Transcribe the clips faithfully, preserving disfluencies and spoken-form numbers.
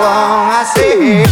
long I say.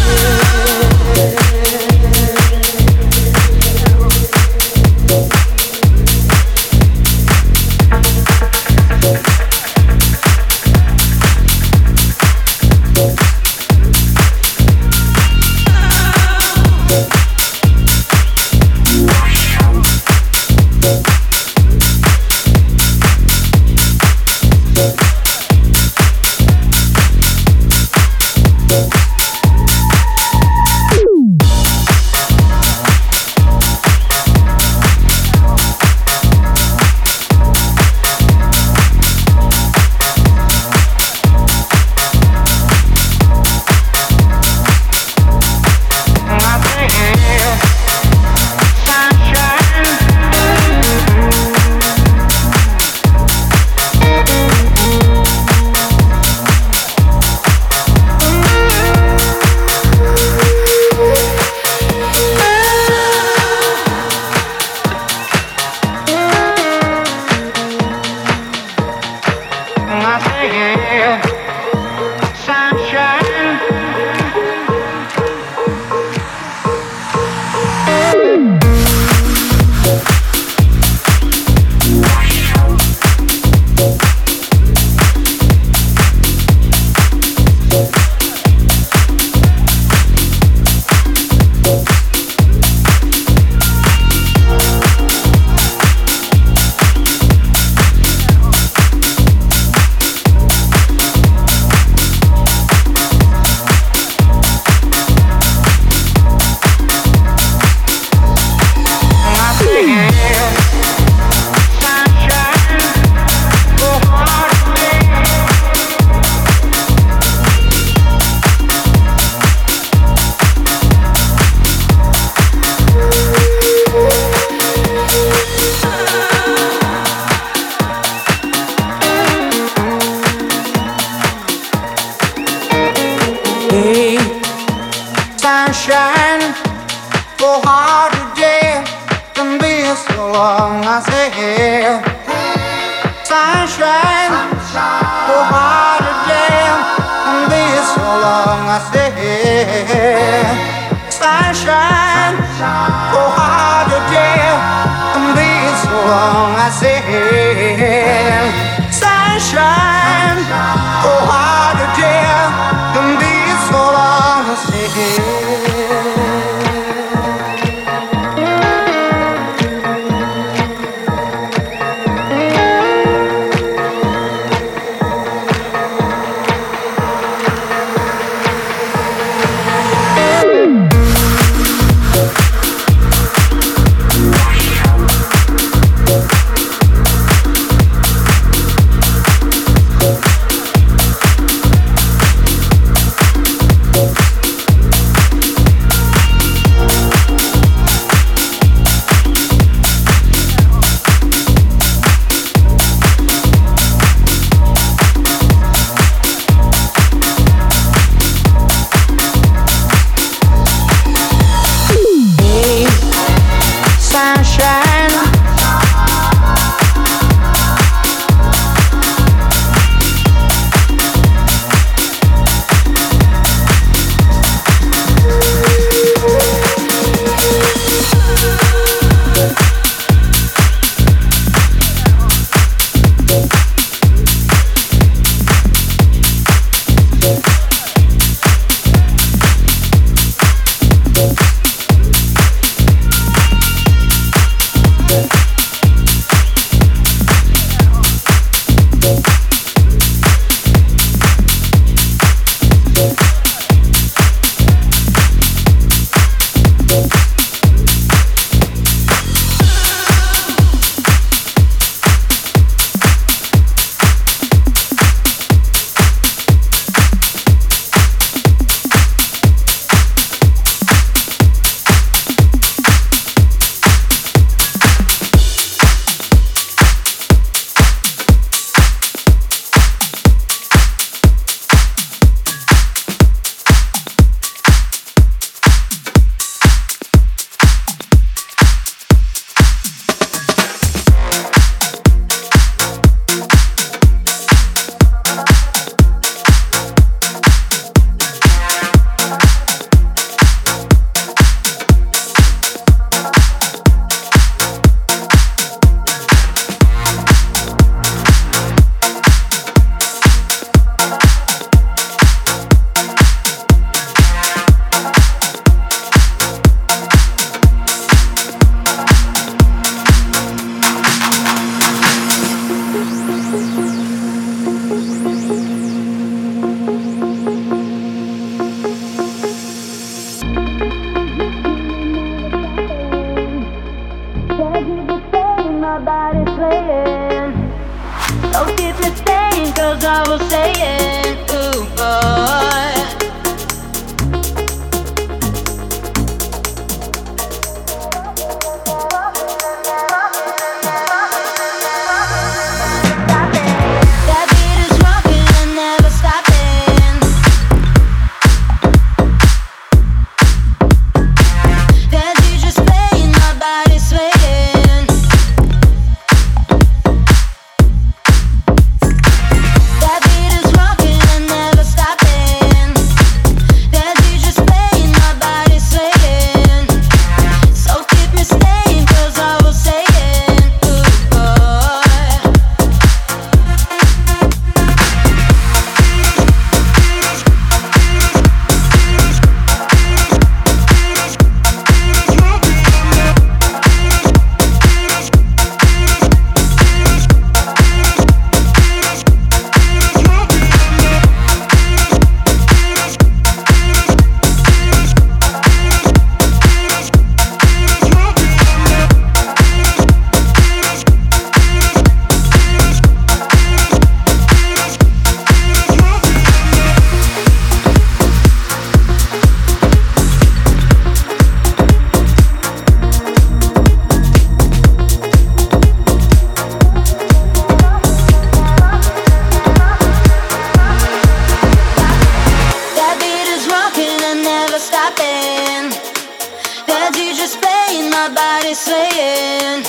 saying.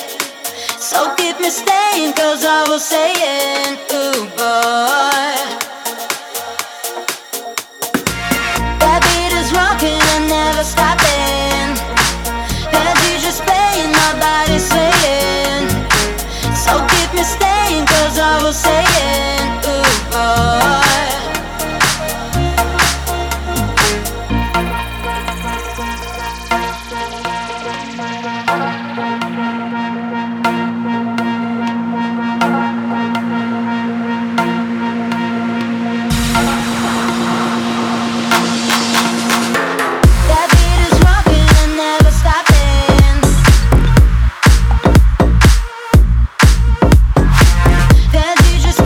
So keep me staying, cause I was saying, ooh boy. That beat is rocking and never stopping, and you just playing, my body saying. So keep me staying, cause I was saying, ooh boy. Just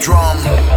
drum.